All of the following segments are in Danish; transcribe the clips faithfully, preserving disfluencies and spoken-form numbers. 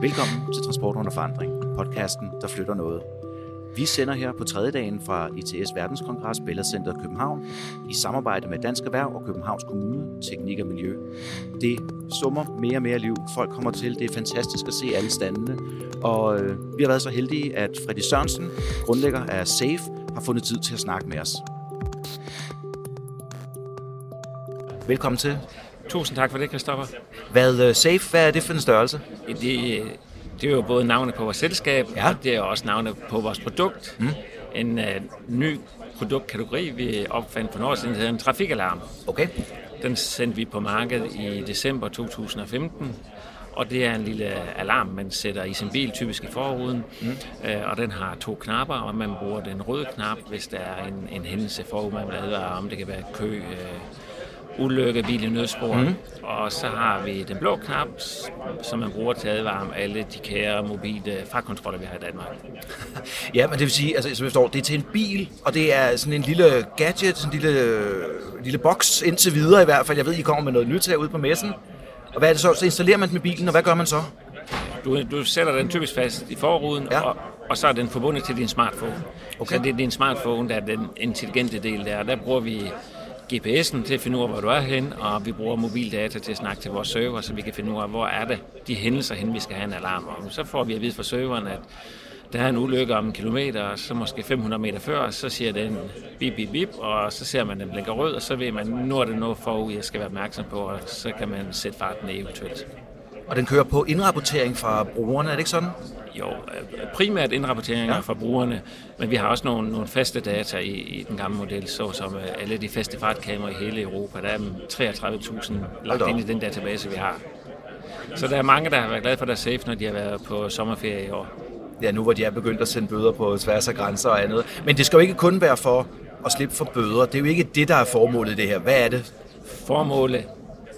Velkommen til Transport under forandring, podcasten, der flytter noget. Vi sender her på tredje dagen fra I T S Verdenskongres Bella Center København i samarbejde med Dansk Erhverv og Københavns Kommune, Teknik og Miljø. Det summer mere og mere liv. Folk kommer til. Det er fantastisk at se alle standene. Og vi har været så heldige, at Freddy Sørensen, grundlægger af Safe, har fundet tid til at snakke med os. Velkommen til. Tusind tak for det, Christoffer. Hvad Safe, hvad er det for en størrelse? Det, det er jo både navnet på vores selskab, ja. Og det er også navnet på vores produkt. Mm. En uh, ny produktkategori, vi opfandt for nogle år siden, hedder en trafikalarm. Okay. Den sendte vi på markedet i december to tusind og femten, og det er en lille alarm, man sætter i sin bil, typisk i forruden, mm. uh, og den har to knapper, og man bruger den røde knap, hvis der er en, en hændelse forud, man vil advare om. Det kan være kø, uh, ulykke, bil i nødsporet. Mm. Og så har vi den blå knap, som man bruger til at advare om alle de kære mobile fartkontroller, vi har i Danmark. Ja, men det vil sige, altså, som jeg forstår, det er til en bil, og det er sådan en lille gadget, sådan en lille, lille boks, indtil videre i hvert fald. Jeg ved, I kommer med noget nyt herude på messen. Og hvad er det så? Så installerer man den med bilen, og hvad gør man så? Du, du sætter den typisk fast i forruden, ja. og, og så er den forbundet til din smartphone. Okay. Så det er din smartphone, der er den intelligente del der. Der bruger vi G P S'en til at finde ud af, hvor du er hen, og vi bruger mobildata til at snakke til vores server, så vi kan finde ud af, hvor er det de hændelser hen, vi skal have en alarm om. Så får vi at vide fra serveren, at der er en ulykke om en kilometer, og så måske fem hundrede meter før, så siger den bip, bip, bip, og så ser man, den blinker rød, og så ved man, nu er det noget forud, jeg skal være opmærksom på, og så kan man sætte farten ned eventuelt. Og den kører på indrapportering fra brugerne, er det ikke sådan? Jo, primært indrapporteringer ja. fra brugerne, men vi har også nogle, nogle faste data i, i den gamle model, såsom alle de faste fartkameraer i hele Europa. Der er treogtredive tusind lagt ind i den database, vi har. Så der er mange, der har været glade for deres safe, når de har været på sommerferie i år. Ja, nu hvor de er begyndt at sende bøder på tværs af grænser og andet. Men det skal jo ikke kun være for at slippe for bøder. Det er jo ikke det, der er formålet i det her. Hvad er det? Formålet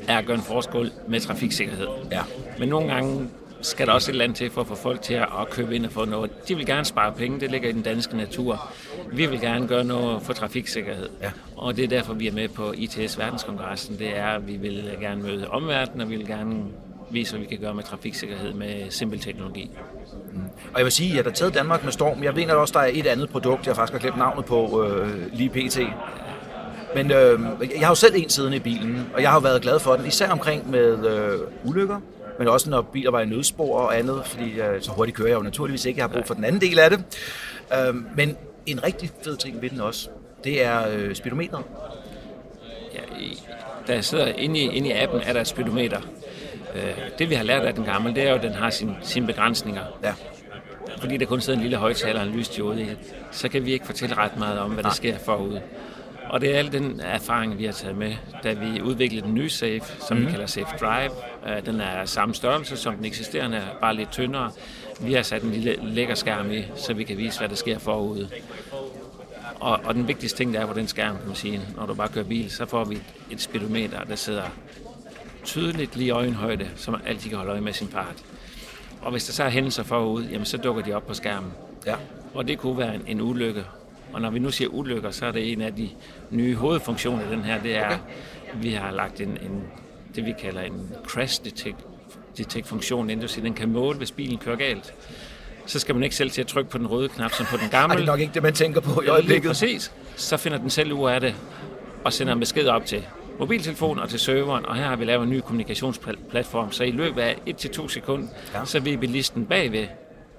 er at gøre en forskel med trafiksikkerhed. Ja. Men nogle gange skal der også et eller andet til for at få folk til at købe ind og få noget. De vil gerne spare penge, det ligger i den danske natur. Vi vil gerne gøre noget for trafiksikkerhed. Ja. Og det er derfor, vi er med på I T S Verdenskongressen. Det er, at vi vil gerne møde omverdenen, og vi vil gerne vise, hvad vi kan gøre med trafiksikkerhed med simpel teknologi. Mm. Og jeg vil sige, at jeg har taget Danmark med storm. Jeg mener også, der er et andet produkt, jeg faktisk har glemt navnet på øh, lige pt. Men øh, jeg har jo selv en siden i bilen, og jeg har været glad for den, især omkring med øh, ulykker, men også når biler var i nødspor og andet, fordi øh, så hurtigt kører jeg jo naturligvis ikke, jeg har brug for den anden del af det. Øh, men en rigtig fed ting ved den også, det er øh, speedometeret. Ja, i, da jeg sidder inde i, inde i appen, er der et speedometer. Øh, det vi har lært af den gamle, det er jo, at den har sin, sine begrænsninger. Ja. Fordi der kun sidder en lille højttaler og en lysdiode i, så kan vi ikke fortælle ret meget om, hvad der sker forude. Og det er al den erfaring, vi har taget med, da vi udviklede den nye Safe, som mm-hmm. vi kalder Safe Drive. Den er samme størrelse som den eksisterende, bare lidt tyndere. Vi har sat en lille lækker skærm i, så vi kan vise, hvad der sker forude. Og, og den vigtigste ting, der er på den skærm, kan man sige, når du bare kører bil, så får vi et speedometer, der sidder tydeligt lige i øjenhøjde, så man altid kan holde øje med sin fart. Og hvis der så er hændelser forude, jamen så dukker de op på skærmen. Ja. Og det kunne være en, en ulykke. Og når vi nu siger ulykker, så er det en af de nye hovedfunktioner i den her, det er, okay. at vi har lagt en, en, det vi kalder en crash detect, detect-funktion, inden du siger, den kan måle, hvis bilen kører galt. Så skal man ikke selv til at trykke på den røde knap, som på den gamle. Ej, det er nok ikke det, man tænker på i øjeblikket. Præcis. Så finder den selv ud af det, og sender en besked op til mobiltelefonen og til serveren, og her har vi lavet en ny kommunikationsplatform, så i løbet af et til to sekunder, ja. så vil bilisten bagved,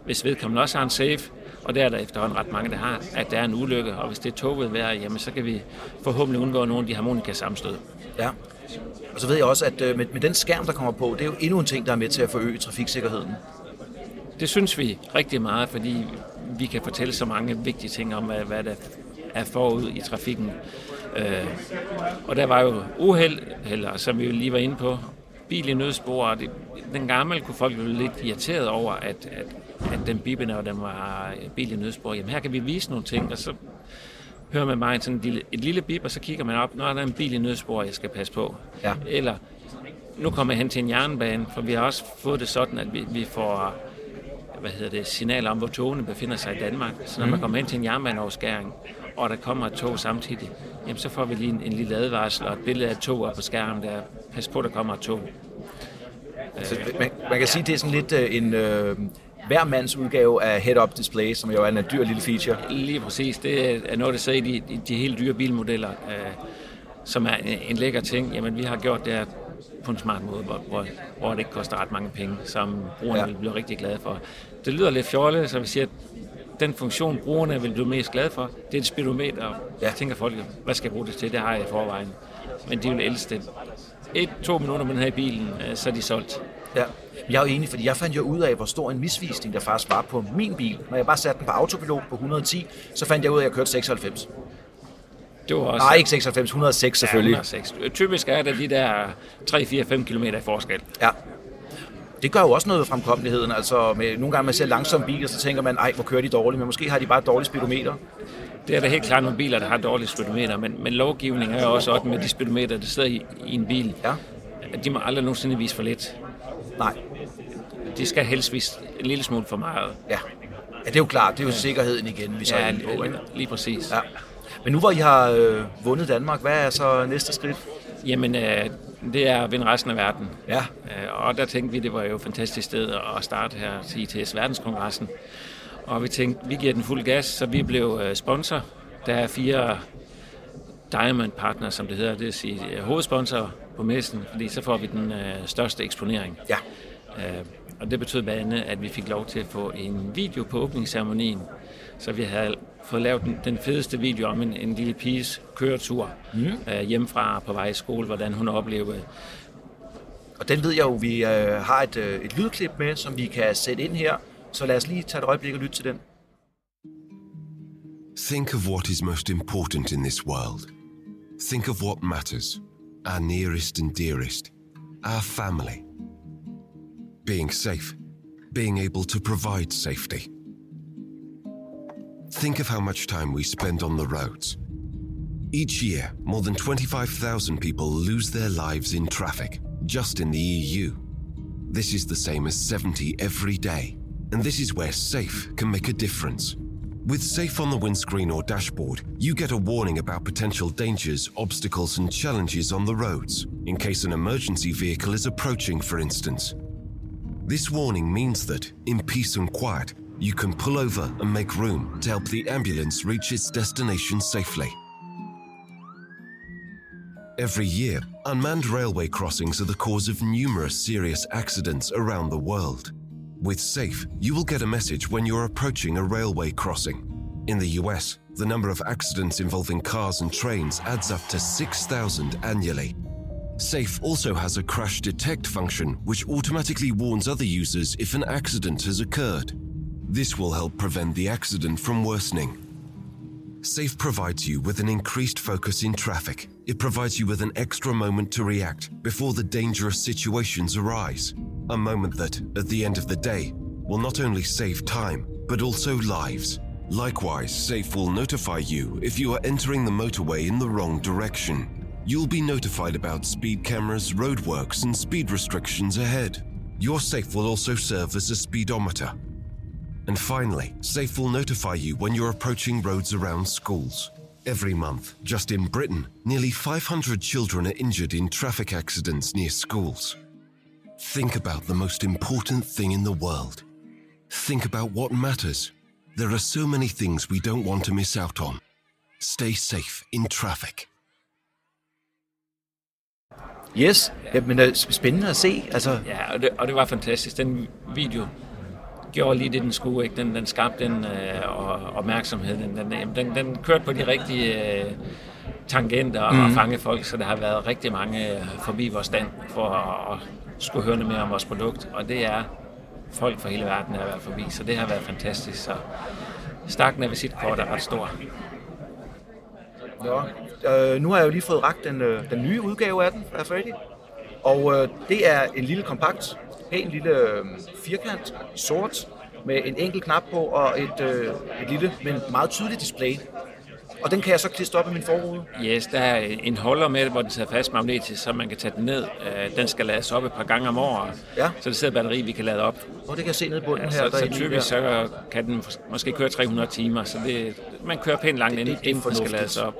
hvis vedkommende også har en safe, og der er der efterhånden ret mange, der har, at der er en ulykke, og hvis det er toget vejr, jamen så kan vi forhåbentlig undgå nogle af de harmonikasamstød. Ja, og så ved jeg også, at med, med den skærm, der kommer på, det er jo endnu en ting, der er med til at forøge trafiksikkerheden. Det synes vi rigtig meget, fordi vi kan fortælle så mange vigtige ting om, hvad der er forud i trafikken. Øh, og der var jo uheld, eller, som vi jo lige var inde på, bil i nødspor, og det, den gamle kunne folk blive lidt irriteret over, at, at at den bippede, og den var bil i nødspor. Jamen her kan vi vise nogle ting, og så hører man bare sådan et lille, et lille bip, og så kigger man op, når der er en bil i nødspor, jeg skal passe på. Ja. Eller, nu kommer jeg hen til en jernbane, for vi har også fået det sådan, at vi, vi får hvad hedder det, signaler om, hvor togene befinder sig i Danmark. Så når mm. man kommer hen til en jernbaneoverskæring, og der kommer et tog samtidig, jamen så får vi lige en, en lille advarsel og et billede af et tog op på skærmen, der pas på, der kommer et tog. Altså, man, man kan sige, at det er sådan lidt øh, en... Øh, hver mands udgave af head-up display, som jo er en dyr lille feature. Lige præcis. Det er noget, der siger de, de helt dyre bilmodeller, øh, som er en, en lækker ting. Jamen, vi har gjort det her på en smart måde, hvor, hvor, hvor det ikke koster ret mange penge, som brugerne ja. vil blive rigtig glade for. Det lyder lidt fjollet, så vi siger, at den funktion, brugerne vil blive mest glade for, det er et speedometer. Og ja. tænker folk, hvad skal jeg bruge det til? Det har jeg i forvejen. Men de vil elske det. Et, to minutter med den her i bilen, øh, så er de solgt. Ja. Jeg er jo enig, fordi jeg fandt jo ud af, hvor stor en misvisning der faktisk var på min bil. Når jeg bare satte den på autopilot på et hundrede og ti, så fandt jeg ud af, at jeg kørte seksoghalvfems. Det var også... Nej, ikke seksoghalvfems, et hundrede og seks selvfølgelig. Ja, et hundrede og seks. Typisk er der de der tre, fire, fem kilometer i forskel. Ja. Det gør jo også noget ved fremkommeligheden. Altså, med, nogle gange man ser langsomme biler, så tænker man, ej, hvor kører de dårligt, men måske har de bare dårlige speedometer. Det er da helt klart nogle biler, der har dårlige speedometer, men, men lovgivningen er jo også sådan med de speedometer, der sidder i, i en bil. Ja. De må aldrig nogensinde vise for lidt. Nej. Det skal helst vise en lille smule for meget. Ja, ja det er jo klart. Det er jo ja. sikkerheden igen, vi så ja, er inde på. Ikke? Lige præcis. Ja. Men nu hvor I har øh, vundet Danmark, hvad er så næste skridt? Jamen, øh, det er at vinde resten af verden. Ja. Øh, og der tænkte vi, det var jo et fantastisk sted at starte her til I T S Verdenskongressen. Og vi tænkte, vi giver den fuld gas, så vi blev øh, sponsor. Der er fire Diamond Partner, som det hedder, det vil sige hovedsponsor på messen, fordi så får vi den øh, største eksponering. Ja. Øh, og det betød blandt andet, at vi fik lov til at få en video på åbningsceremonien, så vi havde fået lavet den, den fedeste video om en, en lille piges køretur mm. øh, hjemmefra på vej i skole, hvordan hun oplevede. Og den ved jeg jo, vi øh, har et, øh, et lydklip med, som vi kan sætte ind her, så lad os lige tage et øjeblik og lytte til den. Think of what is most important in this world. Think of what matters. Our nearest and dearest, our family. Being safe, being able to provide safety. Think of how much time we spend on the roads. Each year, more than twenty-five thousand people lose their lives in traffic, just in the E U. This is the same as seventy every day, and this is where safe can make a difference. With Safe on the windscreen or dashboard, you get a warning about potential dangers, obstacles and challenges on the roads, in case an emergency vehicle is approaching, for instance. This warning means that, in peace and quiet, you can pull over and make room to help the ambulance reach its destination safely. Every year, unmanned railway crossings are the cause of numerous serious accidents around the world. With SAFE, you will get a message when you're approaching a railway crossing. In the U S, the number of accidents involving cars and trains adds up to six thousand annually. SAFE also has a crash detect function, which automatically warns other users if an accident has occurred. This will help prevent the accident from worsening. SAFE provides you with an increased focus in traffic. It provides you with an extra moment to react before the dangerous situations arise. A moment that, at the end of the day, will not only save time, but also lives. Likewise, SAFE will notify you if you are entering the motorway in the wrong direction. You'll be notified about speed cameras, roadworks, and speed restrictions ahead. Your SAFE will also serve as a speedometer. And finally, SAFE will notify you when you're approaching roads around schools. Every month, just in Britain, nearly five hundred children are injured in traffic accidents near schools. Think about the most important thing in the world. Think about what matters. There are so many things we don't want to miss out on. Stay safe in traffic. Yes, men uh, spændende at se. Altså. Ja, og det, og det var fantastisk. Den video gjorde lige det, den skulle. Ikke? Den, den skabte den øh, og opmærksomheden. Den, den, den, den kørte på de rigtige øh, tangenter og mm. fangede folk, så der har været rigtig mange øh, forbi vores stand for at skulle høre noget mere om vores produkt, og det er folk fra hele verden, der har været forbi, så det har været fantastisk, så stakken af visitkort er ret stor. Ja, øh, nu har jeg jo lige fået rakt den, øh, den nye udgave af den, af Freddy, og øh, det er en lille kompakt, en lille øh, firkant, sort, med en enkelt knap på og et, øh, et lille, men meget tydeligt display. Og den kan jeg så klistre op i min forrude? Yes, der er en holder med, hvor den sidder fast magnetisk, så man kan tage den ned. Den skal lades op et par gange om året, ja. Så det sidder batteri, vi kan lade op. Og det kan jeg se ned i bunden ja, her. Så, så typisk så kan den måske køre tre hundrede timer, så det, man kører pænt langt, inden den skal lades op.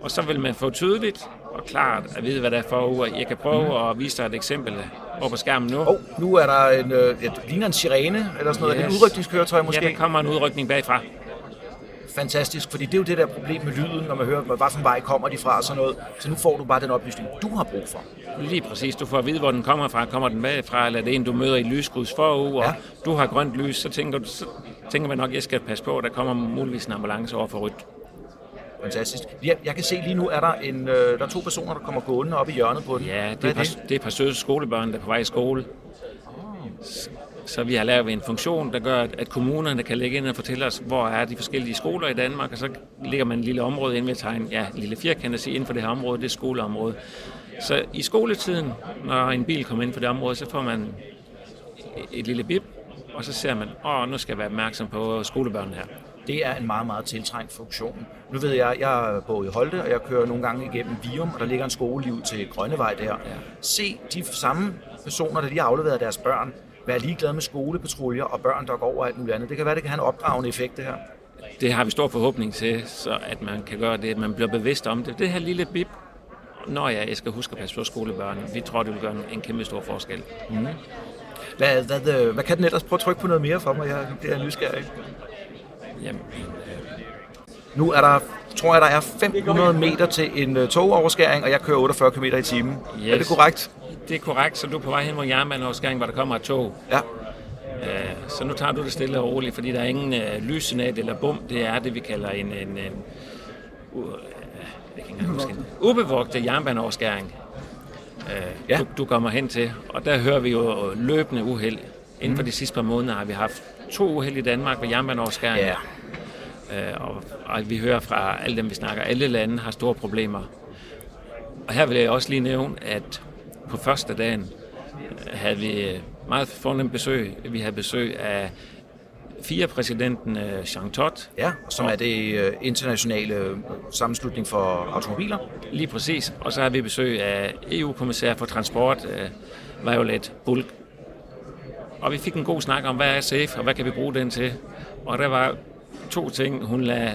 Og så vil man få tydeligt og klart at vide, hvad der er for. Jeg kan prøve at vise dig et eksempel over på skærmen nu. Oh, nu er der en, et, ligner en sirene eller sådan noget. Yes. Er det et udrykningskøretøj måske? Ja, der kommer en udrykning bagfra. Fantastisk, fordi det er jo det der problem med lyden, når man hører, hvilken vej kommer de fra og sådan noget. Så nu får du bare den oplysning, du har brug for. Lige præcis. Du får at vide, hvor den kommer fra. Kommer den bagfra, eller er det en, du møder i lyskryds forud, og ja. Du har grønt lys, så tænker, du, så tænker man nok, at jeg skal passe på, der kommer muligvis en ambulance over for rødt. Fantastisk. Ja, jeg kan se lige nu, er der, en, øh, der er to personer, der kommer gående op i hjørnet på den. Ja, det er, er, par, det? Det er et par søde skolebørn, der er på vej i skole. Oh. Så vi har lavet en funktion, der gør, at kommunerne kan lægge ind og fortælle os, hvor er de forskellige skoler i Danmark, og så lægger man et lille område ind ved tegn, ja, et lille firkant at sige, inden for det her område, det er skoleområde. Så i skoletiden, når en bil kommer ind for det område, så får man et lille bip, og så ser man, åh, nu skal jeg være opmærksom på skolebørnene her. Det er en meget, meget tiltrængt funktion. Nu ved jeg, jeg bor i Holte, og jeg kører nogle gange igennem Vium, og der ligger en skole ud til Grønnevej der. Ja. Se de samme personer, der lige har afleveret deres børn, være ligeglade med skolepatruljer og børn, der går over alt muligt andet. Det kan være, det kan have en opdragende effekt, det her. Det har vi stor forhåbning til, så at man kan gøre det, at man bliver bevidst om det. Det her lille bip, når jeg, jeg skal huske at passe på skolebørn, vi tror, det vil gøre en kæmpe stor forskel. Mm. Hvad, hvad, hvad kan den ellers? Prøv at trykke på noget mere for mig, jeg bliver nysgerrig. Jamen, øh... Nu er der, tror jeg, der er fem hundrede meter til en togoverskæring, og jeg kører otteogfyrre kilometer i timen. Yes. Er det korrekt? Det er korrekt, så du er på vej hen mod jernbaneoverskæringen, hvor der kommer et tog. Ja. Øh, så nu tager du det stille og roligt, fordi der er ingen øh, lyssignalet eller bum. Det er det, vi kalder en, en, en uh, ubevogtet jernbaneoverskæring, øh, ja. du, du kommer hen til. Og der hører vi jo løbende uheld. Inden for de sidste par måneder har vi haft to uheld i Danmark ved jernbaneoverskæringen. Ja. Øh, og, og vi hører fra alle dem, vi snakker. Alle lande har store problemer. Og her vil jeg også lige nævne, at på første dagen havde vi meget fornemt besøg. Vi havde besøg af F I A-præsidenten Jean Todt. Ja, som er det internationale sammenslutning for automobiler. Lige præcis. Og så har vi besøg af E U-kommissær for transport, Violeta Bulc. Og vi fik en god snak om, hvad er SAFE, og hvad kan vi bruge den til. Og der var to ting, hun lagde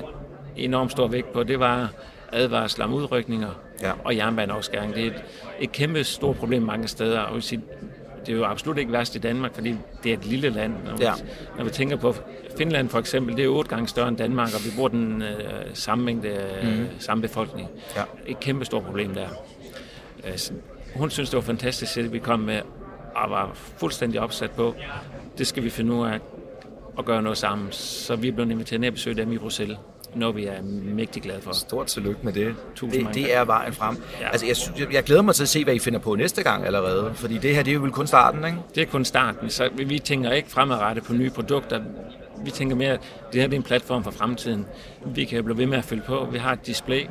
enormt stor vægt på. Det var advarsler om udrykninger, ja. Og jernbaneoverskæring. Det er et, et kæmpe stort problem mange steder. Og det er jo absolut ikke værst i Danmark, fordi det er et lille land. Når, ja. vi, når vi tænker på Finland for eksempel, det er otte gange større end Danmark, og vi bruger den øh, samme mængde øh, mm. samme befolkning. Ja. Et kæmpe stort problem der. Øh, så, hun synes, det var fantastisk, at vi kom med og var fuldstændig opsat på. Det skal vi finde ud af at gøre noget sammen. Så vi er blevet inviteret ned og besøge dem i Bruxelles. Når vi er mægtig glade for. Stort tillykke med det. Det, det er vejen frem. Ja. Altså, jeg, synes, jeg glæder mig til at se, hvad I finder på næste gang allerede. Fordi det her, det er jo kun starten, ikke? Det er kun starten. Så vi, vi tænker ikke fremadrettet på nye produkter. Vi tænker mere, at det her det er en platform for fremtiden. Vi kan blive ved med at følge på. Vi har et display.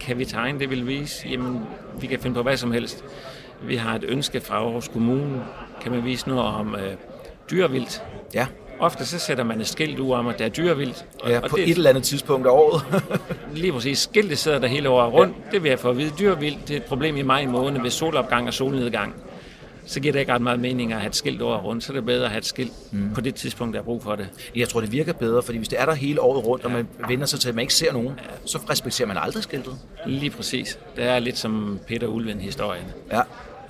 Kan vi tegne det, vil vise? Jamen, vi kan finde på hvad som helst. Vi har et ønske fra Aarhus Kommune. Kan man vise noget om øh, dyrevildt? Ja. Ofte så sætter man et skilt ud om, at der er dyrevildt. Ja, på det, et eller andet tidspunkt af året. Lige præcis. Skiltet sidder der hele året rundt. Ja. Det vil jeg få at vide. Dyrevildt, det er et problem i maj måned ved solopgang og solnedgang. Så giver det ikke ret meget mening at have et skilt året rundt. Så er det bedre at have et skilt mm. på det tidspunkt, der er brug for det. Jeg tror, det virker bedre, fordi hvis det er der hele året rundt, ja. Og man vender sig til, at man ikke ser nogen, ja. Så respekterer man aldrig skiltet. Lige præcis. Det er lidt som Peter Ulven-historien. Ja.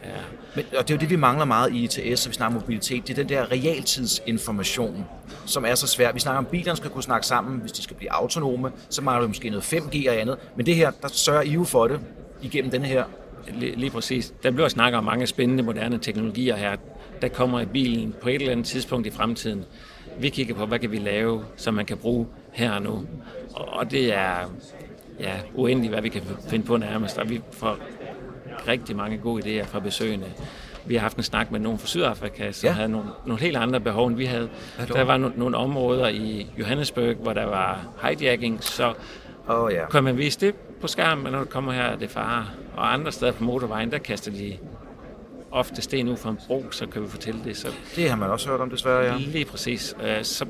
Ja. Men, og det er jo det, vi mangler meget i I T S, når vi snakker mobilitet. Det er den der realtidsinformation, som er så svær. Vi snakker om, at bilerne skal kunne snakke sammen, hvis de skal blive autonome. Så mangler vi måske noget fem G og andet. Men det her, der sørger I jo for det igennem denne her. Lige, lige præcis. Der bliver snakket om mange spændende, moderne teknologier her. Der kommer i bilen på et eller andet tidspunkt i fremtiden. Vi kigger på, hvad kan vi lave, som man kan bruge her og nu. Og det er ja, uendeligt, hvad vi kan finde på nærmest. Og vi får rigtig mange gode idéer fra besøgende. Vi har haft en snak med nogen fra Sydafrika, som ja. havde nogle, nogle helt andre behov, end vi havde. Der var no- nogle områder i Johannesburg, hvor der var hijacking, så oh, yeah. kan man vise det på skærmen, men når det kommer her, er det fare. Og andre steder på motorvejen, der kaster de ofte sten ud fra en bro, så kan vi fortælle det. Så det har man også hørt om, desværre, ja. Lige præcis. Så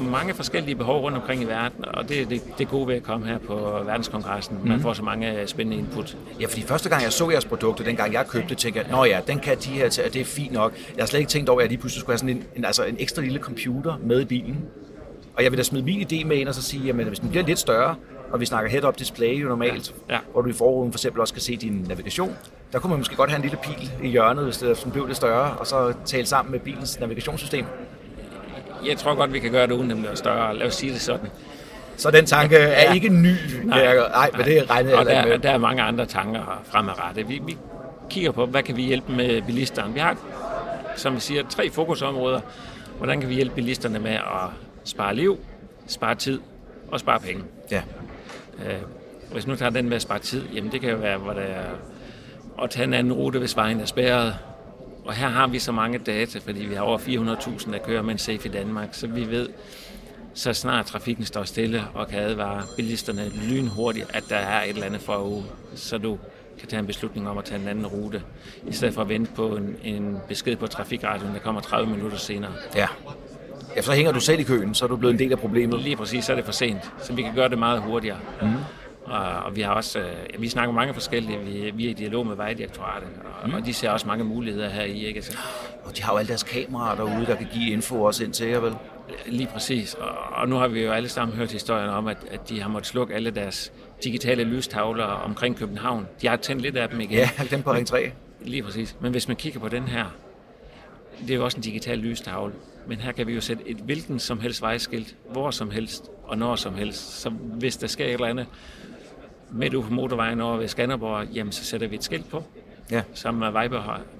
mange forskellige behov rundt omkring i verden, og det er det, det gode ved at komme her på Verdenskongressen. Man mm. får så mange spændende input. Ja, fordi første gang jeg så jeres produkter, dengang jeg købte, tænkte jeg, nå ja, den kan de her til, og det er fint nok. Jeg har slet ikke tænkt over, at jeg lige pludselig skulle have sådan en, en, altså en ekstra lille computer med i bilen. Og jeg vil da smide min idé med ind og så sige, jamen hvis den bliver lidt større, og vi snakker head-up display jo normalt, ja. Ja. Hvor du i forruden for eksempel også kan se din navigation. Der kunne man måske godt have en lille pil i hjørnet, hvis det blev lidt større, og så tale sammen med bilens navigationssystem. Jeg tror godt, vi kan gøre det uden dem, der er større. Lad os sige det sådan. Så den tanke er ja. Ikke ny? Nej, nej, men det regner og der, med. Der er mange andre tanker fremadrettet. Vi, vi kigger på, hvad kan vi hjælpe med bilisterne? Vi har, som vi siger, tre fokusområder. Hvordan kan vi hjælpe bilisterne med at spare liv, spare tid og spare penge? Ja. Øh, hvis nu tager den med at spare tid, jamen det kan jo være, hvor der er at tage en anden rute, hvis vejen er spærret. Og her har vi så mange data, fordi vi har over fire hundrede tusind, der kører med en safe i Danmark, så vi ved, så snart trafikken står stille og kan advare bilisterne lynhurtigt, at der er et eller andet forude, så du kan tage en beslutning om at tage en anden rute, i stedet for at vente på en, en besked på trafikradioen, der kommer tredive minutter senere. Ja. Ja, så hænger du selv i køen, så er du blevet en del af problemet. Lige præcis, så er det for sent, så vi kan gøre det meget hurtigere. Mm. Og vi har også, ja, vi snakker mange forskellige, vi, vi er i dialog med Vejdirektoratet, og, mm. og de ser også mange muligheder her i, ikke? Så... Og de har jo alle deres kameraer derude, der kan give info også ind til jer, vel? Lige præcis, og, og nu har vi jo alle sammen hørt historien om, at, at de har måttet slukke alle deres digitale lystavler omkring København. De har tændt lidt af dem igen. Ja, dem på Ring tre. Lige præcis, men hvis man kigger på den her, det er jo også en digital lystavle, men her kan vi jo sætte et hvilken som helst vejskilt, hvor som helst og når som helst, så hvis der sker et eller andet, midt ude på motorvejen over ved Skanderborg, jamen så sætter vi et skilt på, ja. Som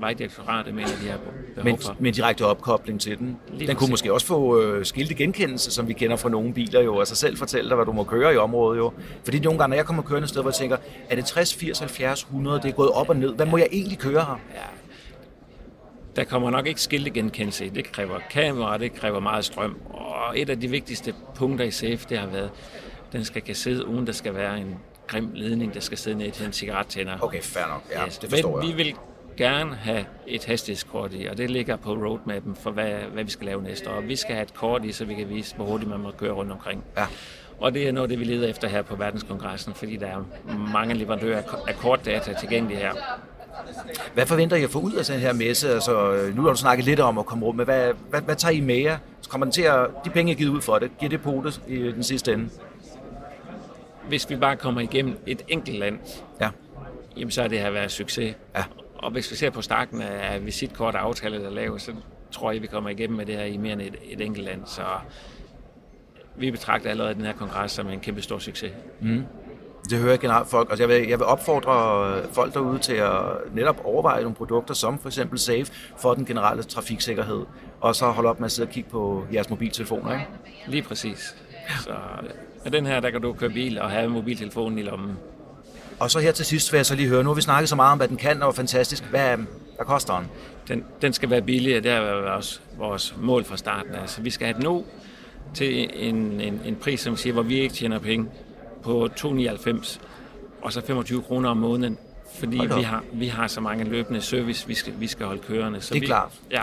Vejdirektoratet mener, de har behov for. Med direkte opkobling til den. Lige den kunne måske også få øh, skiltegenkendelse, som vi kender fra nogle biler jo, altså selv fortælle dig, hvad du må køre i området jo. Fordi nogle gange, når jeg kommer kørende et sted, hvor jeg tænker, er det tres, firs, halvfjerds, hundrede, det er gået op og ned, hvad må jeg egentlig køre her? Ja. Der kommer nok ikke skiltegenkendelse i, det kræver kamera, det kræver meget strøm, og et af de vigtigste punkter i SAFE, det har været, den skal kan sidde uden der skal være en grim ledning, der skal sidde ned til en cigarettænder. Okay, fair nok. Ja, yes. Det forstår jeg. Men vi vil gerne have et hastighedskort i, og det ligger på roadmappen for, hvad, hvad vi skal lave næste år. Vi skal have et kort i, så vi kan vise, hvor hurtigt man må køre rundt omkring. Ja. Og det er noget, det vi leder efter her på Verdenskongressen, fordi der er mange leverandører af kortdata tilgængelige her. Hvad forventer I at få ud af den her messe? Altså, nu har du snakket lidt om at komme rundt med. Hvad, hvad, hvad tager I med jer? Kommer den til at, de penge, I givet ud for det, giver det potet i den sidste ende? Hvis vi bare kommer igennem et enkelt land, ja. Jamen så har det her været succes. Ja. Og hvis vi ser på starten af visitkort og aftaler, der laves, så tror jeg, vi kommer igennem med det her i mere end et, et enkelt land. Så vi betragter allerede den her kongres som en kæmpe stor succes. Mm. Det hører jeg generelt folk. Altså jeg vil, jeg vil opfordre folk derude til at netop overveje nogle produkter, som for eksempel SAFE, for den generelle trafiksikkerhed. Og så holde op med at sidde og kigge på jeres mobiltelefoner, ikke? Lige præcis. Så... Og den her, der kan du køre bil og have mobiltelefonen i lommen. Og så her til sidst vil jeg så lige høre, nu har vi snakket så meget om, hvad den kan, og hvor fantastisk. Hvad, hvad koster den? den? Den skal være billigere, det har været også vores mål fra starten. Altså, vi skal have den nu til en, en, en pris, som siger, hvor vi ikke tjener penge, på to nioghalvfems og så femogtyve kroner om måneden, fordi vi har, vi har så mange løbende service, vi skal, vi skal holde kørende. Så det er vi, klart. Ja,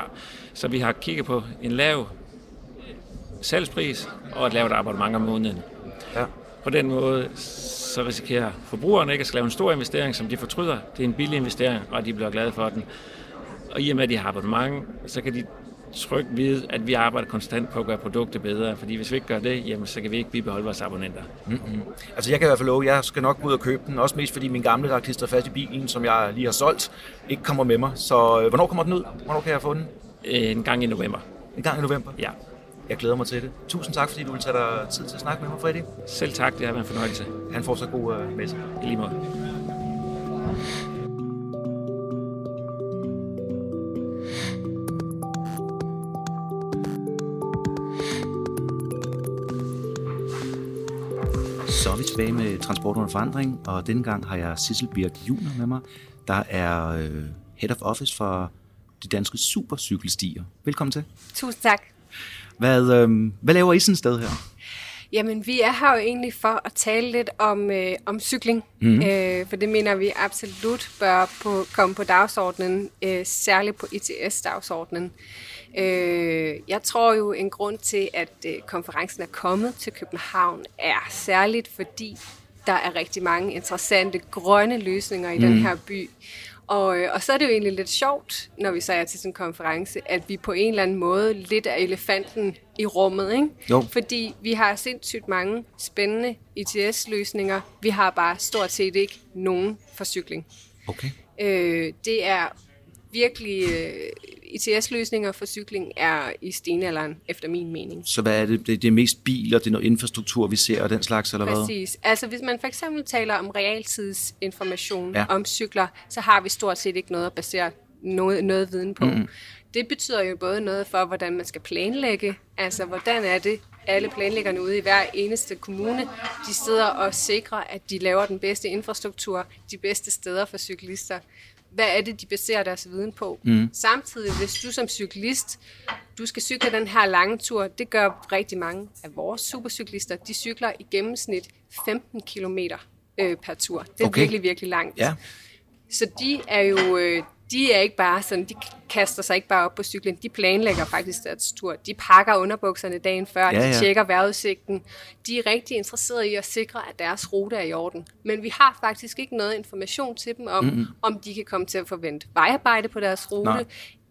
så vi har kigget på en lav salgspris og et lavt abonnement om måneden. Ja. På den måde, så risikerer forbrugerne ikke at lave en stor investering, som de fortryder. Det er en billig investering, og de bliver glade for den. Og i og med, at de har abonnement, så kan de trygt vide, at vi arbejder konstant på at gøre produkter bedre. Fordi hvis vi ikke gør det, jamen, så kan vi ikke bibeholde vores abonnenter. Mm-hmm. Altså jeg kan i hvert fald love, at jeg skal nok gå ud og købe den. Også mest fordi min gamle, der er klistret fast i bilen, som jeg lige har solgt, ikke kommer med mig. Så hvornår kommer den ud? Hvornår kan jeg få den? En gang i november. En gang i november? Ja. Jeg glæder mig til det. Tusind tak, fordi du vil tage dig tid til at snakke med mig, Freddy. Selv tak, det har været en fornøjelse. Han får så god uh, messe. I lige måde. Så er vi tilbage med Transport under forandring, og denne gang har jeg Sissel Birk-Juner med mig, der er uh, Head of Office for de danske supercykelstier. Velkommen til. Tusind tak. Hvad, øh, hvad laver I sådan et sted her? Jamen, vi er her jo egentlig for at tale lidt om, øh, om cykling, mm-hmm. øh, for det mener vi absolut bør på, komme på dagsordenen, øh, særligt på I T S-dagsordenen. Øh, jeg tror jo, en grund til, at øh, konferencen er kommet til København, er særligt fordi, der er rigtig mange interessante grønne løsninger i mm-hmm. den her by. Og, og så er det jo egentlig lidt sjovt, når vi så er til sådan en konference, at vi på en eller anden måde lidt er elefanten i rummet, ikke? Jo. Fordi vi har sindssygt mange spændende I T S-løsninger. Vi har bare stort set ikke nogen for cykling. Okay. Øh, det er virkelig... Øh, I T S-løsninger for cykling er i stenalderen, efter min mening. Så hvad er det? Det er mest biler, det er noget infrastruktur, vi ser, og den slags, eller Præcis. Hvad? Præcis. Altså, hvis man for eksempel taler om realtidsinformation ja. Om cykler, så har vi stort set ikke noget at basere noget, noget viden på. Mm. Det betyder jo både noget for, hvordan man skal planlægge, altså, hvordan er det, alle planlæggerne ude i hver eneste kommune, de sidder og sikrer, at de laver den bedste infrastruktur, de bedste steder for cyklister. Hvad er det, de baserer deres viden på? Mm. Samtidig, hvis du som cyklist, du skal cykle den her lange tur, det gør rigtig mange af vores supercyklister. De cykler i gennemsnit femten kilometer øh, per tur. Det er okay. virkelig, virkelig langt. Ja. Så de er jo øh, de er ikke bare sådan, de kaster sig ikke bare op på cyklen. De planlægger faktisk deres tur. De pakker underbukserne dagen før, ja, ja. De tjekker vejrudsigten. De er rigtig interesserede i at sikre, at deres rute er i orden. Men vi har faktisk ikke noget information til dem om, mm-hmm. om de kan komme til at forvente vejarbejde på deres rute, Nej.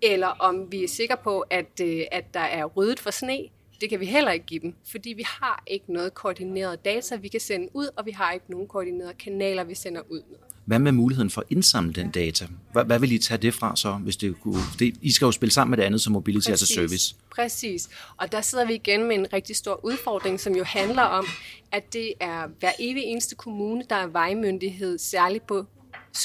Eller om vi er sikre på, at, at der er ryddet for sne. Det kan vi heller ikke give dem, fordi vi har ikke noget koordineret data, vi kan sende ud, og vi har ikke nogen koordinerede kanaler, vi sender ud med. Hvad med muligheden for at indsamle den data? Hvad, hvad vil I tage det fra så, hvis det kunne... Det, I skal jo spille sammen med det andet som mobility, altså service. Præcis. Og der sidder vi igen med en rigtig stor udfordring, som jo handler om, at det er hver evig eneste kommune, der er vejmyndighed, særligt på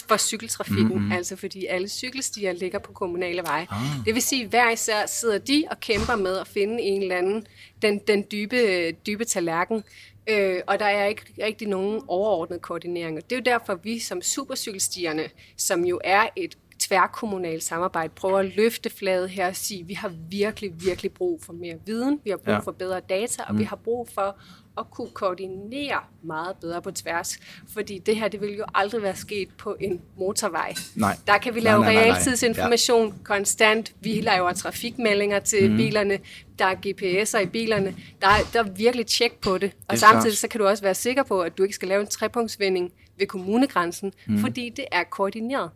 for cykeltrafikken, mm-hmm. altså fordi alle cykelstier ligger på kommunale veje. Ah. Det vil sige, at hver især sidder de og kæmper med at finde en eller anden, den, den dybe, dybe tallerken, øh, og der er ikke rigtig nogen overordnet koordinering. Det er jo derfor, vi som supercykelstierne, som jo er et tværkommunalt samarbejde, prøver at løfte flaget her og sige, at vi har virkelig, virkelig brug for mere viden, vi har brug ja. For bedre data, og mm. vi har brug for at kunne koordinere meget bedre på tværs. Fordi det her, det ville jo aldrig være sket på en motorvej. Nej. Der kan vi lave nej, nej, nej, nej. realtidsinformation ja. Konstant. Vi laver trafikmeldinger til mm. bilerne. Der er G P S'er i bilerne. Der er, der er virkelig tjek på det. Og det samtidig så kan du også være sikker på, at du ikke skal lave en trepunktsvending ved kommunegrænsen, mm. fordi det er koordineret.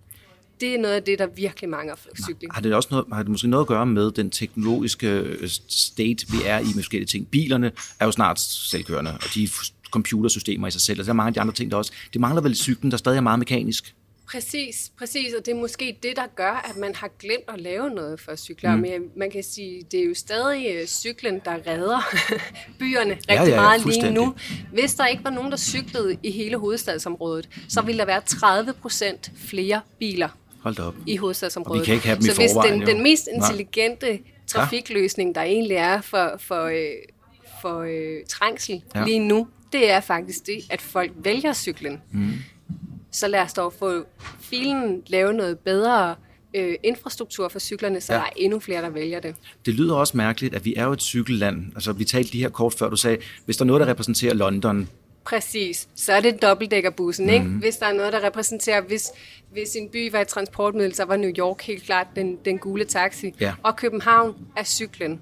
Det er noget af det, der virkelig mangler for cykling. Har det også noget, har det måske noget at gøre med den teknologiske state, vi er i med forskellige ting? Bilerne er jo snart selvkørende, og de computersystemer i sig selv, og der er mange af de andre ting, der også. Det mangler vel i cyklen, der stadig er meget mekanisk? Præcis, præcis, og det er måske det, der gør, at man har glemt at lave noget for cykler. Mm. Men man kan sige, det er jo stadig cyklen, der redder byerne rigtig ja, ja, ja, meget lige nu. Hvis der ikke var nogen, der cyklede i hele hovedstadsområdet, så ville der være tredive procent flere biler Hold i hovedstadsområdet. Og vi kan ikke have dem i forvejen, så hvis den, den mest intelligente ja. Trafikløsning, der egentlig er for, for, øh, for øh, trængsel ja. Lige nu, det er faktisk det, at folk vælger cyklen. Mm. Så lad os dog få filen lave noget bedre øh, infrastruktur for cyklerne, så ja. Der er endnu flere, der vælger det. Det lyder også mærkeligt, at vi er jo et cykelland. Altså, vi talte lige her kort før, du sagde, hvis der er noget, der repræsenterer London... Præcis, så er det dobbeltdækkerbussen, mm-hmm. ikke? Hvis der er noget, der repræsenterer... Hvis, hvis en by var et transportmiddel, så var New York helt klart den, den gule taxi. Ja. Og København er cyklen.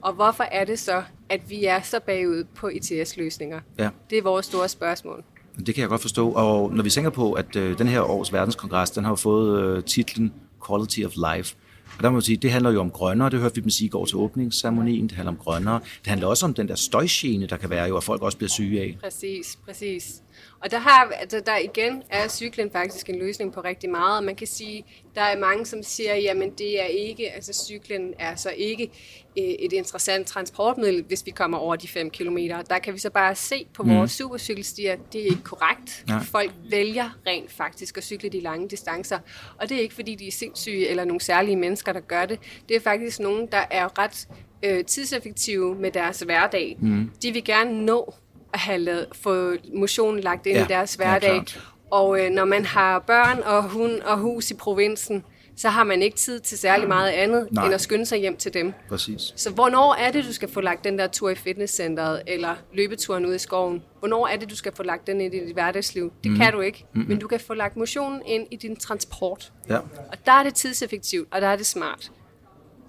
Og hvorfor er det så, at vi er så bagud på I T S-løsninger? Ja. Det er vores store spørgsmål. Det kan jeg godt forstå, og når vi tænker på, at øh, den her års verdenskongres, den har jo fået øh, titlen Quality of Life, og der må man sige, det handler jo om grønnere, det hørte vi dem sige i går til åbningsceremonien, det handler om grønnere, det handler også om den der støjgene, der kan være jo, at folk også bliver syge af. Præcis, præcis. Og der, har, altså, der igen er cyklen faktisk en løsning på rigtig meget, og man kan sige, der er mange, som siger, jamen det er ikke, altså cyklen er så ikke et interessant transportmiddel, hvis vi kommer over de fem kilometer. Der kan vi så bare se på mm. vores supercykelstier, det er ikke korrekt. Nej. Folk vælger rent faktisk at cykle de lange distancer, og det er ikke fordi de er sindssyge eller nogle særlige mennesker, der gør det. Det er faktisk nogen, der er ret øh, tidseffektive med deres hverdag. Mm. De vil gerne nå at have lavet, få motionen lagt ind ja, i deres hverdag. Ja, og øh, når man har børn og hund og hus i provinsen, så har man ikke tid til særlig meget andet, Nej. End at skynde sig hjem til dem. Præcis. Så hvornår er det, du skal få lagt den der tur i fitnesscenteret, eller løbeturen ude i skoven? Hvornår er det, du skal få lagt den ind i dit hverdagsliv? Det mm. kan du ikke, Mm-mm. men du kan få lagt motionen ind i din transport. Ja. Og der er det tidseffektivt, og der er det smart.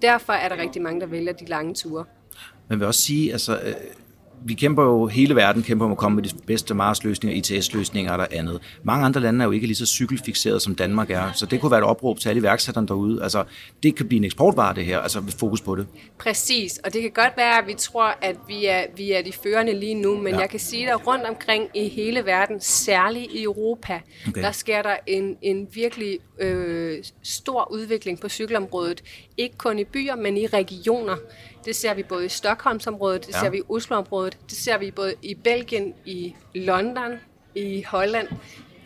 Derfor er der rigtig mange, der vælger de lange ture. Man vil også sige, altså... Øh vi kæmper jo, hele verden kæmper om at komme med de bedste MaaS-løsninger, I T S-løsninger eller andet. Mange andre lande er jo ikke lige så cykelfikseret, som Danmark er, så det kunne være et opråb til alle iværksætterne derude. Altså, det kan blive en eksportvare, det her, altså fokus på det. Præcis, og det kan godt være, at vi tror, at vi er, vi er de førende lige nu, men ja. jeg kan sige dig, rundt omkring i hele verden, særligt i Europa, okay. der sker der en, en virkelig øh, stor udvikling på cykelområdet. Ikke kun i byer, men i regioner. Det ser vi både i Stockholmsområdet, det ja. ser vi i Osloområdet, det ser vi både i Belgien, i London, i Holland.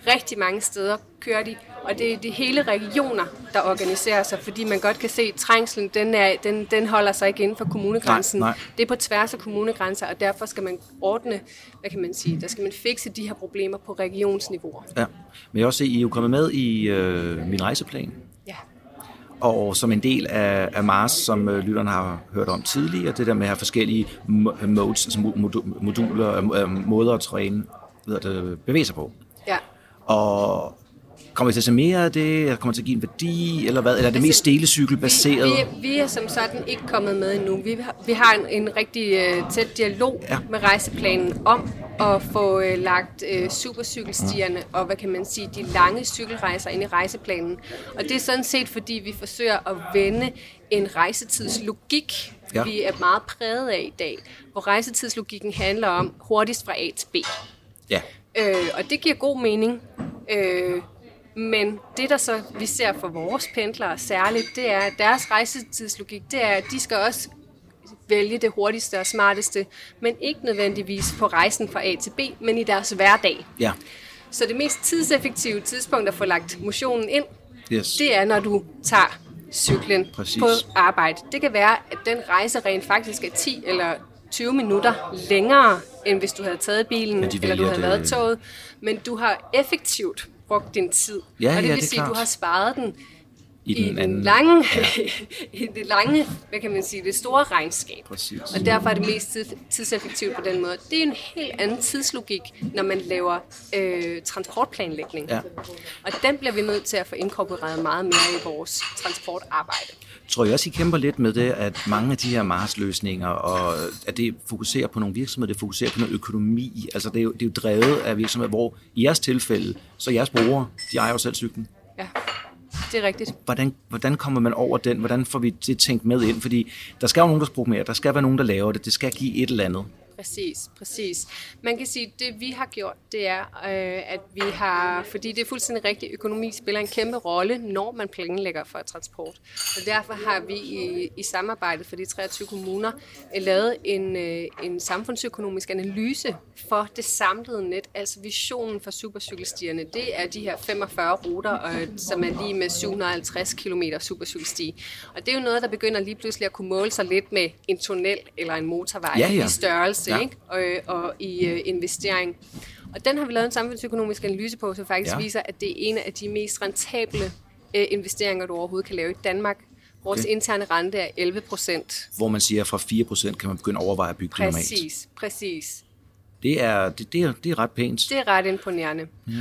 Rigtig mange steder kører de, og det er de hele regioner, der organiserer sig, fordi man godt kan se, at trængslen den er, den, den holder sig ikke inden for kommunegrænsen. Nej, nej. Det er på tværs af kommunegrænser, og derfor skal man ordne, hvad kan man sige, der skal man fikse de her problemer på regionsniveauer. Ja, men jeg også se, I er jo kommet med i øh, min rejseplan. Ja. Og som en del af, af MaaS, som øh, lytterne har hørt om tidligere, det der med at have forskellige modes, altså mod, moduler, øh, måder at træne, ved at bevæge sig på. Ja. Og kommer I til at se mere af det? Kommer I til at give en værdi? Eller hvad? Eller er det altså, mest delecykelbaseret? Vi, vi, vi er som sådan ikke kommet med endnu. Vi har, vi har en, en rigtig uh, tæt dialog ja. med rejseplanen om at få uh, lagt uh, supercykelstierne ja. og, hvad kan man sige, de lange cykelrejser ind i rejseplanen. Og det er sådan set, fordi vi forsøger at vende en rejsetidslogik, ja. vi er meget præget af i dag, hvor rejsetidslogikken handler om hurtigst fra A til B. Ja. Øh, og det giver god mening, øh, men det der så vi ser for vores pendlere særligt, det er, at deres rejsetidslogik, det er, at de skal også vælge det hurtigste og smarteste, men ikke nødvendigvis på rejsen fra A til B, men i deres hverdag. Ja. Så det mest tidseffektive tidspunkt at få lagt motionen ind, yes. det er, når du tager cyklen Præcis. på arbejde. Det kan være, at den rejse rent faktisk er ti eller tyve minutter længere, end hvis du havde taget bilen, ja, eller du havde lavet det... toget. Men du har effektivt brugt din tid. Ja, og det ja, vil det sige, at du har sparet den i, i den, den lange, ja. i det lange, hvad kan man sige, det store regnskab. Præcis. Og derfor er det mest tids- tidseffektivt på den måde. Det er en helt anden tidslogik, når man laver øh, transportplanlægning. Ja. Og den bliver vi nødt til at få inkorporeret meget mere i vores transportarbejde. Tror jeg også, I kæmper lidt med det, at mange af de her MaaS-løsninger, og at det fokuserer på nogle virksomheder, det fokuserer på noget økonomi. Altså det er jo, det er jo drevet af virksomheder, hvor i jeres tilfælde, så jeres brugere, de ejer jo selv cyklen. Ja. Det er rigtigt. Hvordan, hvordan kommer man over den? Hvordan får vi det tænkt med ind? Fordi der skal jo nogen, der programmerer. Der skal være nogen, der laver det. Det skal give et eller andet. Præcis, præcis. Man kan sige, at det vi har gjort, det er, øh, at vi har... Fordi det er fuldstændig rigtigt. Økonomi spiller en kæmpe rolle, når man planlægger for transport. Og derfor har vi i, i samarbejde for de treogtyve kommuner lavet en, øh, en samfundsøkonomisk analyse for det samlede net. Altså visionen for supercykelstierne. Det er de her femogfyrre ruter, øh, som er lige med syv hundrede og halvtreds kilometer supercykelsti. Og det er jo noget, der begynder lige pludselig at kunne måle sig lidt med en tunnel eller en motorvej ja, ja. i størrelse. Ja. Og, og i øh, investering. Og den har vi lavet en samfundsøkonomisk analyse på, som faktisk ja. viser, at det er en af de mest rentable øh, investeringer, du overhovedet kan lave i Danmark. Vores okay. interne rente er elleve procent. Hvor man siger, at fra fire procent kan man begynde at overveje at bygge klimat. Præcis, præcis. Det er, det, det, er, det er ret pænt. Det er ret imponerende. Ja.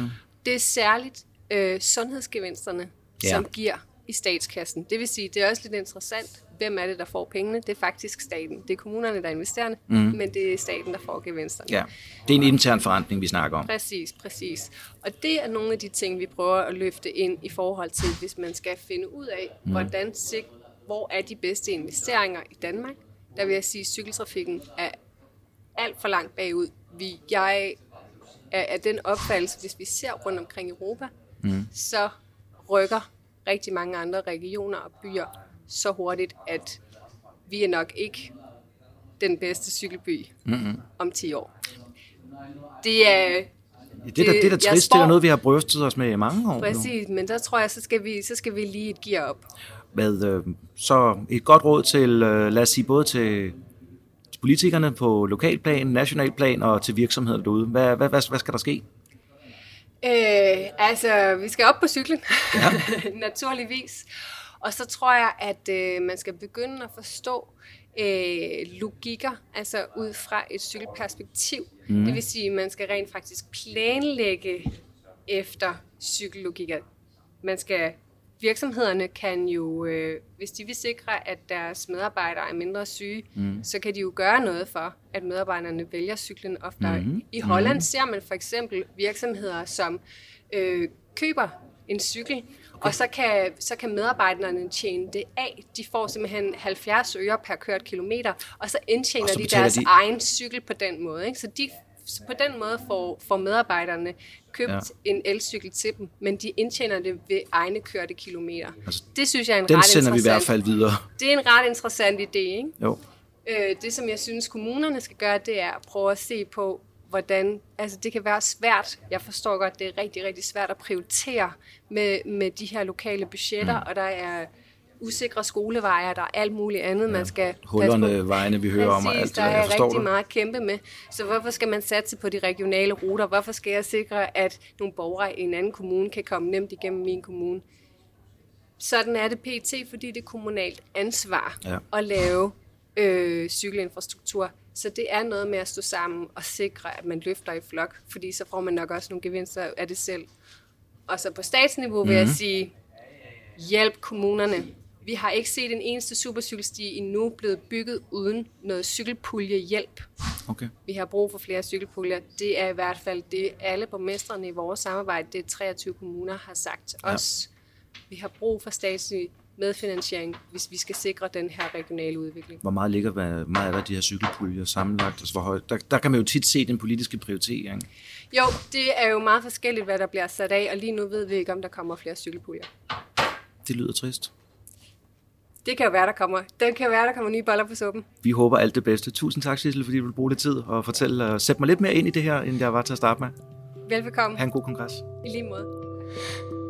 Det er særligt øh, sundhedsgevinsterne, ja. som giver i statskassen. Det vil sige, det er også lidt interessant, hvem er det, der får pengene? Det er faktisk staten. Det er kommunerne, der investerer, mm. men det er staten, der får gevinsterne. Ja. Det er en intern forrentning, vi snakker om. Præcis, præcis. Og det er nogle af de ting, vi prøver at løfte ind i forhold til, hvis man skal finde ud af, mm. hvordan, hvor er de bedste investeringer i Danmark? Der vil jeg sige, at cykeltrafikken er alt for langt bagud. Vi, jeg er, er den opfattelse, hvis vi ser rundt omkring Europa, mm. så rykker rigtig mange andre regioner og byer så hurtigt, at vi er nok ikke den bedste cykelby mm-hmm. om ti år. Det er... Det, det, der, det der trist, spår, det er noget, vi har brystet os med i mange år. Præcis, nu. Men der tror jeg, så skal vi, så skal vi lige et gear op. Med, øh, så et godt råd til, øh, lad os sige, både til politikerne på lokalplan, nationalplan og til virksomheder derude. Hvad, hvad, hvad, hvad skal der ske? Øh, altså, vi skal op på cyklen, ja. naturligvis. Og så tror jeg, at øh, man skal begynde at forstå øh, logikker, altså ud fra et cykelperspektiv. Mm. Det vil sige, at man skal rent faktisk planlægge efter cykellogikker. Man skal virksomhederne kan jo, øh, hvis de vil sikre, at deres medarbejdere er mindre syge, mm. så kan de jo gøre noget for, at medarbejderne vælger cyklen oftere. Mm. I Holland mm. ser man for eksempel virksomheder, som øh, køber en cykel, okay. og så kan, så kan medarbejderne tjene det af. De får simpelthen halvfjerds øre per kørt kilometer, og så indtjener og så de deres de... egen cykel på den måde. Ikke? Så de Så på den måde får, får medarbejderne købt ja. en elcykel til dem, men de indtjener det ved egne kørte kilometer. Altså, det synes jeg er en ret interessant... Den sender vi i hvert fald videre. Det er en ret interessant idé, ikke? Jo. Øh, det, som jeg synes, kommunerne skal gøre, det er at prøve at se på, hvordan... Altså, det kan være svært. Jeg forstår godt, det er rigtig, rigtig svært at prioritere med, med de her lokale budgetter, mm. og der er... usikre skoleveje, der er alt muligt andet, ja. man skal... Hullerne, vejene, vi hører om, og alt det der, jeg forstår det. Der er rigtig meget at kæmpe med. Så hvorfor skal man satse på de regionale ruter? Hvorfor skal jeg sikre, at nogle borgere i en anden kommune kan komme nemt igennem min kommune? Sådan er det P T, fordi det er kommunalt ansvar ja. at lave øh, cykelinfrastruktur. Så det er noget med at stå sammen og sikre, at man løfter i flok, fordi så får man nok også nogle gevinster af det selv. Og så på statsniveau vil mm-hmm. jeg sige, hjælp kommunerne. Vi har ikke set en eneste supercykelsti endnu blevet bygget uden noget cykelpuljehjælp. Okay. Vi har brug for flere cykelpuljer. Det er i hvert fald det, alle borgmesterne i vores samarbejde, det treogtyve kommuner har sagt ja. os. Vi har brug for statslig medfinansiering, hvis vi skal sikre den her regionale udvikling. Hvor meget ligger hvad, meget der de her cykelpuljer sammenlagt? Altså, hvor højt, der, der kan man jo tit se den politiske prioritering. Jo, det er jo meget forskelligt, hvad der bliver sat af, og lige nu ved vi ikke, om der kommer flere cykelpuljer. Det lyder trist. Det kan jo være, der kommer. Det kan være, der kommer nye boller på suppen. Vi håber alt det bedste. Tusind tak, Sissel, fordi du ville bruge lidt tid og fortælle og sætte mig lidt mere ind i det her, end jeg var til at starte med. Velbekomme. Ha' en god kongres. I lige måde.